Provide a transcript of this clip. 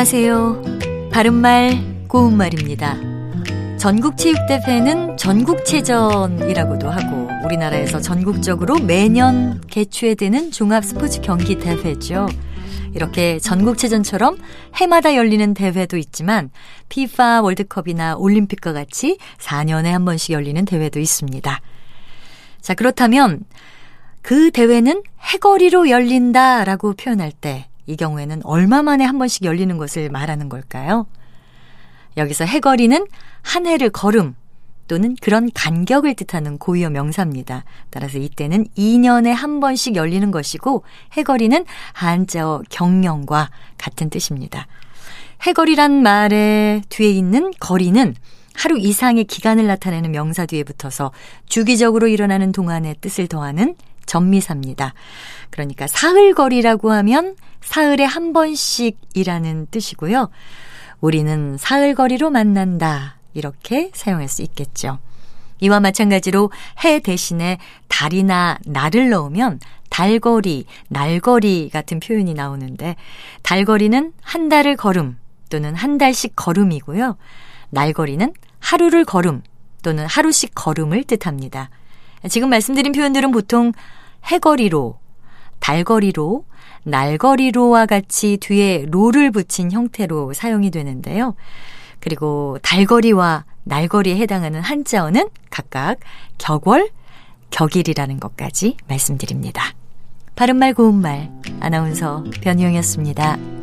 안녕하세요. 바른말 고운말입니다. 전국체육대회는 전국체전이라고도 하고 우리나라에서 전국적으로 매년 개최되는 종합스포츠 경기 대회죠. 이렇게 전국체전처럼 해마다 열리는 대회도 있지만 피파 월드컵이나 올림픽과 같이 4년에 한 번씩 열리는 대회도 있습니다. 자, 그렇다면 그 대회는 해거리로 열린다라고 표현할 때 이 경우에는 얼마 만에 한 번씩 열리는 것을 말하는 걸까요? 여기서 해거리는 한 해를 걸음 또는 그런 간격을 뜻하는 고유어 명사입니다. 따라서 이때는 2년에 한 번씩 열리는 것이고 해거리는 한자어 경영과 같은 뜻입니다. 해거리란 말의 뒤에 있는 거리는 하루 이상의 기간을 나타내는 명사 뒤에 붙어서 주기적으로 일어나는 동안의 뜻을 더하는 전미사입니다. 그러니까 사흘거리라고 하면 사흘에 한 번씩이라는 뜻이고요. 우리는 사흘거리로 만난다 이렇게 사용할 수 있겠죠. 이와 마찬가지로 해 대신에 달이나 날을 넣으면 달거리, 날거리 같은 표현이 나오는데 달거리는 한 달을 걸음 또는 한 달씩 걸음이고요. 날거리는 하루를 걸음 또는 하루씩 걸음을 뜻합니다. 지금 말씀드린 표현들은 보통 해거리로, 달거리로, 날거리로와 같이 뒤에 로를 붙인 형태로 사용이 되는데요. 그리고 달거리와 날거리에 해당하는 한자어는 각각 격월, 격일이라는 것까지 말씀드립니다. 바른말 고운말 아나운서 변희영이었습니다.